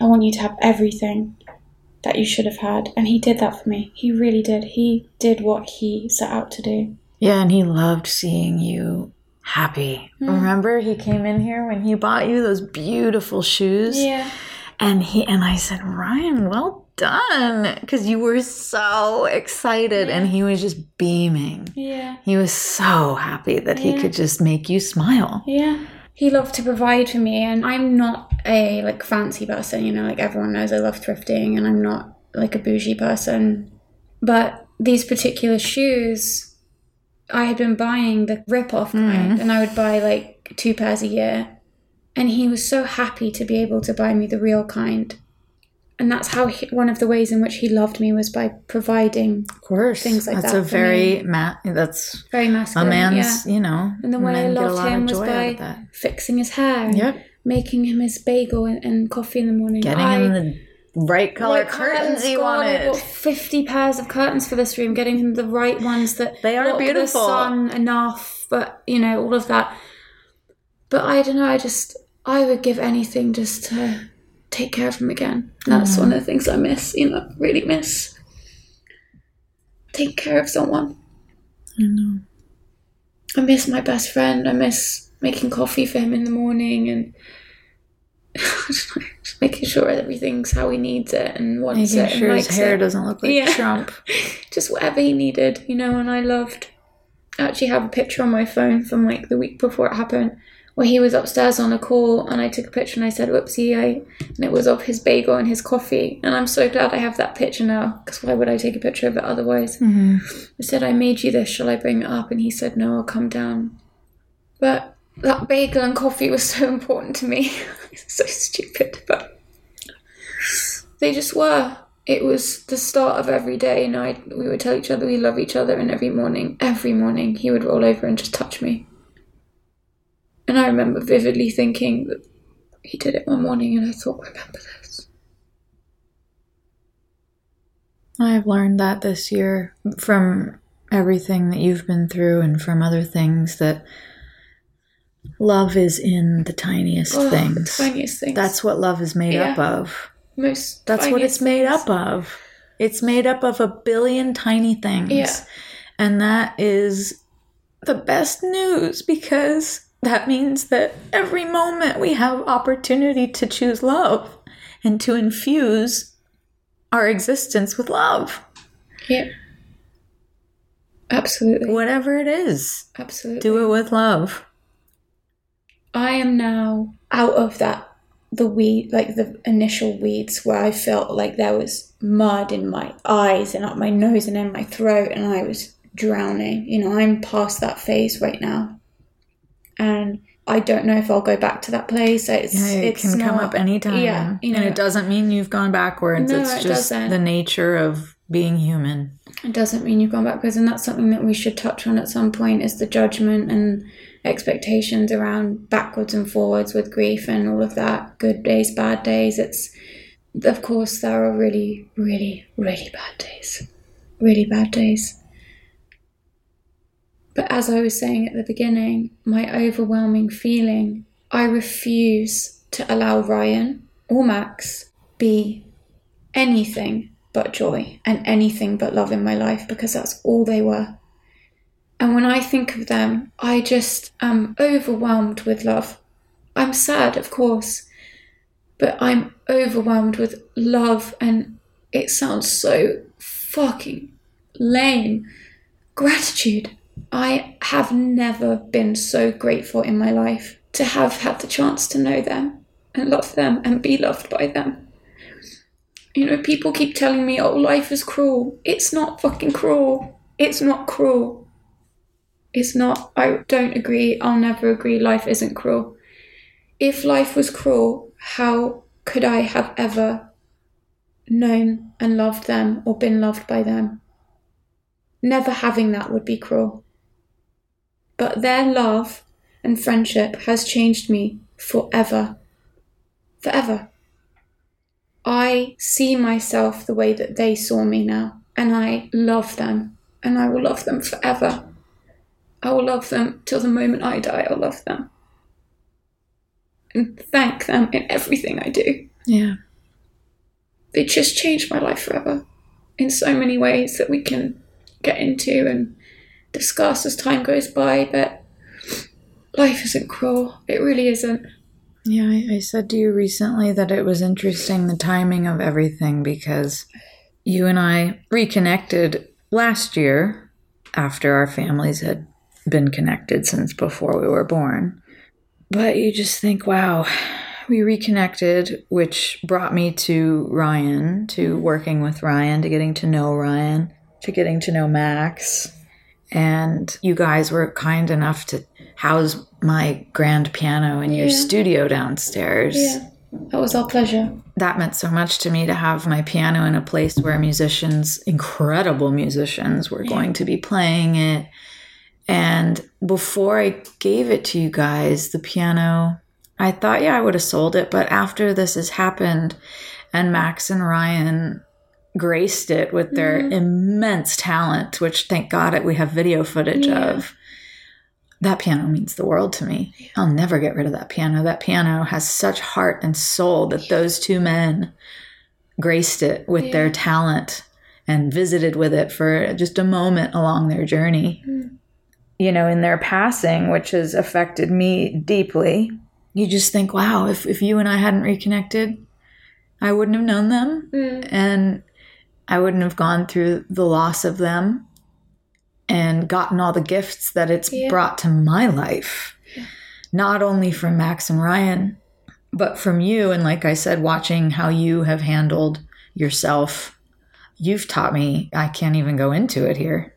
I want you to have everything that you should have had. And he did that for me. He really did. He did what he set out to do. Yeah, and he loved seeing you happy. Mm. Remember, he came in here when he bought you those beautiful shoes? Yeah. And I said, Ryan, well done, because you were so excited, and he was just beaming. Yeah. He was so happy that he could just make you smile. Yeah. He loved to provide for me, and I'm not a fancy person, you know, everyone knows I love thrifting, and I'm not a bougie person. But these particular shoes, I had been buying the rip-off kind, and I would buy 2 pairs a year. And he was so happy to be able to buy me the real kind. And that's how one of the ways in which he loved me was by providing things like that. That's very masculine. A man's, you know. And the way I loved him was by fixing his hair, making him his bagel and coffee in the morning. Getting him the right color curtains he wanted. I bought 50 pairs of curtains for this room, getting him the right ones that they are beautiful. The sun enough, but you know, all of that. But I don't know, I would give anything just to take care of him again. That's one of the things I miss, really miss. Take care of someone. I know. I miss my best friend. I miss making coffee for him in the morning and just making sure everything's how he needs it and wants it. Making sure his hair doesn't look like Trump. Just whatever he needed, and I loved. I actually have a picture on my phone from the week before it happened, where he was upstairs on a call, and I took a picture and I said, whoopsie, and it was of his bagel and his coffee. And I'm so glad I have that picture now, because why would I take a picture of it otherwise? Mm-hmm. I said, I made you this, shall I bring it up? And he said, no, I'll come down. But that bagel and coffee was so important to me. It's so stupid, but they just were. It was the start of every day, and we would tell each other we love each other, and every morning, he would roll over and just touch me. And I remember vividly thinking that he did it one morning, and I thought, remember this. I've learned that this year from everything that you've been through and from other things, that love is in the tiniest things. The tiniest things. That's what love is made up of. That's what it's made up of. It's made up of 1 billion tiny things. Yeah. And that is the best news, because that means that every moment we have opportunity to choose love and to infuse our existence with love. Yeah. Absolutely. Whatever it is. Absolutely. Do it with love. I am now out of that. The weed, the initial weeds where I felt there was mud in my eyes and up my nose and in my throat, and I was drowning. I'm past that phase right now, and I don't know if I'll go back to that place. It can come up anytime. Yeah, and it doesn't mean you've gone backwards. No, it's just the nature of being human. It doesn't mean you've gone backwards, and that's something that we should touch on at some point, is the judgment and expectations around backwards and forwards with grief and all of that, good days, bad days. Of course, there are really, really, really bad days. Really bad days. But as I was saying at the beginning, my overwhelming feeling, I refuse to allow Ryan or Max be anything but joy and anything but love in my life, because that's all they were. And when I think of them, I just am overwhelmed with love. I'm sad, of course, but I'm overwhelmed with love, and it sounds so fucking lame. Gratitude. I have never been so grateful in my life to have had the chance to know them, and love them and be loved by them. You know, people keep telling me, oh, life is cruel. It's not fucking cruel. It's not cruel. It's not. I don't agree. I'll never agree. Life isn't cruel. If life was cruel, how could I have ever known and loved them or been loved by them? Never having that would be cruel. But their love and friendship has changed me forever. Forever. I see myself the way that they saw me now, and I love them, and I will love them forever. I will love them till the moment I die. I'll love them and thank them in everything I do. Yeah. They just changed my life forever in so many ways that we can get into and discuss as time goes by, but life isn't cruel. It really isn't. Yeah, I said to you recently that it was interesting, the timing of everything, because you and I reconnected last year after our families had been connected since before we were born. But you just think, wow, we reconnected, which brought me to Ryan, to working with Ryan, to getting to know Ryan, to getting to know Max. And you guys were kind enough to house my grand piano in your studio downstairs. Yeah, that was our pleasure. That meant so much to me to have my piano in a place where musicians, incredible musicians, were going to be playing it. And before I gave it to you guys, the piano, I thought, I would have sold it. But after this has happened and Max and Ryan graced it with their immense talent, which thank God we have video footage of, that piano means the world to me. I'll never get rid of that piano. That piano has such heart and soul that those two men graced it with their talent and visited with it for just a moment along their journey. You know, in their passing, which has affected me deeply, you just think, wow, if you and I hadn't reconnected, I wouldn't have known them. And I wouldn't have gone through the loss of them and gotten all the gifts that it's brought to my life, not only from Max and Ryan, but from you. And like I said, watching how you have handled yourself, you've taught me, I can't even go into it here.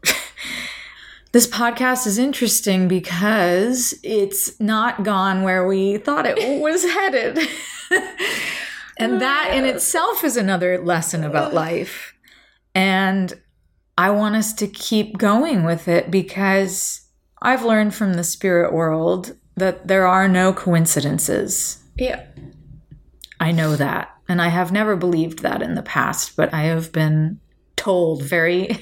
This podcast is interesting because it's not gone where we thought it was headed. And that in itself is another lesson about life. And I want us to keep going with it because I've learned from the spirit world that there are no coincidences. Yeah. I know that. And I have never believed that in the past, but I have been told very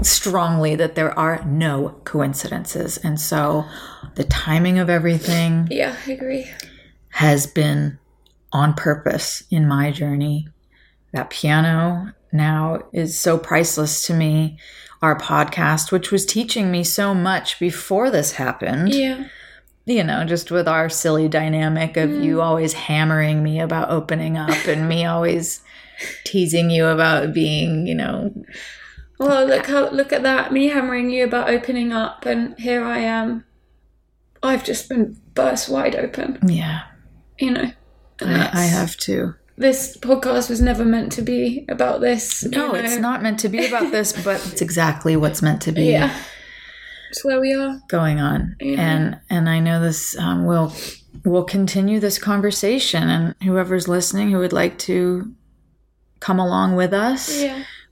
strongly that there are no coincidences. And so the timing of everything. Yeah, I agree. Has been on purpose in my journey. That piano now is so priceless to me. Our podcast, which was teaching me so much before this happened. Yeah. You know, just with our silly dynamic of you always hammering me about opening up and me always teasing you about being, you know. Well, look at that. Me hammering you about opening up, and here I am. I've just been burst wide open. Yeah. You know. I have to. This podcast was never meant to be about this. No, it's not meant to be about this, but it's exactly what's meant to be. Yeah, it's where we are going on, and I know this. We'll continue this conversation, and whoever's listening who would like to come along with us,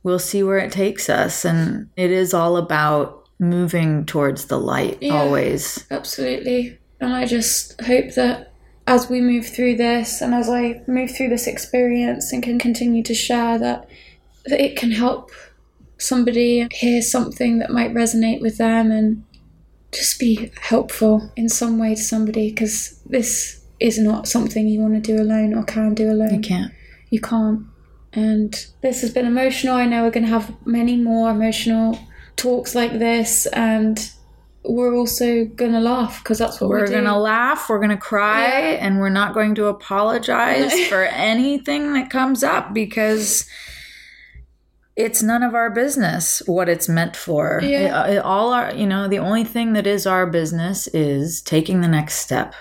we'll see where it takes us. And it is all about moving towards the light, always. Absolutely, and I just hope that, as we move through this and as I move through this experience and can continue to share that it can help somebody hear something that might resonate with them and just be helpful in some way to somebody, because this is not something you want to do alone or can do alone. You can't. And this has been emotional. I know we're going to have many more emotional talks like this, and we're also going to laugh because that's what we're going to laugh. We're going to cry, and we're not going to apologize for anything that comes up, because it's none of our business what it's meant for. Yeah. It all our, the only thing that is our business is taking the next step.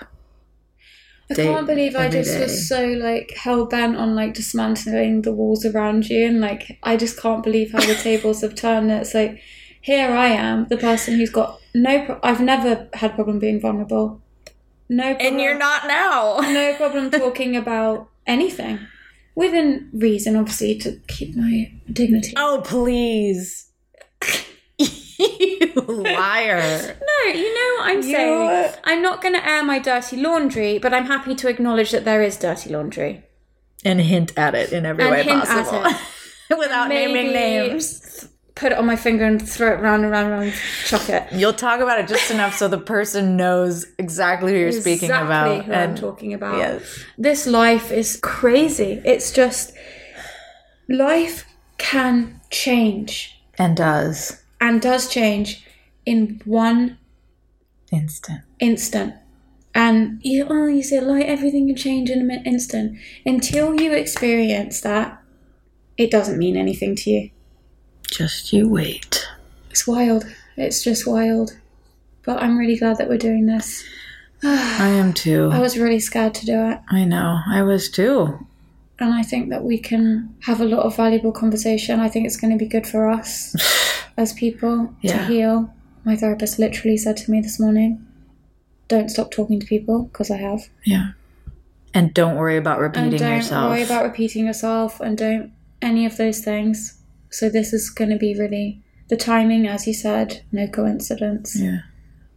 I can't believe I just was so like hell-bent on like dismantling the walls around you, and like I just can't believe how the tables have turned. It's like, here I am, the person who's got I've never had a problem being vulnerable. No problem. And you're not now. No problem talking about anything. Within reason, obviously, to keep my dignity. Oh, please. You liar. No, you know what I'm saying. I'm not going to air my dirty laundry, but I'm happy to acknowledge that there is dirty laundry. And hint at it in every way possible. Without naming names. Put it on my finger and throw it round and round and round, chuck it. You'll talk about it just enough so the person knows exactly who you're speaking about. Exactly who I'm talking about. Yes. This life is crazy. It's just, life can change. And does. And does change in one instant. And you say, like, everything can change in an instant. Until you experience that, it doesn't mean anything to you. Just you wait. It's wild. It's just wild. But I'm really glad that we're doing this. I am too. I was really scared to do it. I know. I was too. And I think that we can have a lot of valuable conversation. I think it's going to be good for us as people to heal. My therapist literally said to me this morning, don't stop talking to people, because I have. Yeah. And don't worry about repeating yourself. And don't worry about repeating yourself, and don't any of those things. So this is going to be really, the timing, as you said, no coincidence. Yeah.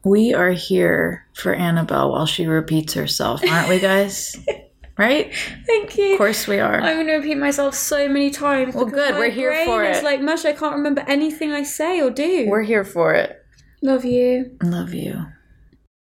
We are here for Annabelle while she repeats herself, aren't we, guys? Right? Thank you. Of course we are. I'm going to repeat myself so many times. Well, good. We're here for it. It's like, mush, I can't remember anything I say or do. We're here for it. Love you. Love you.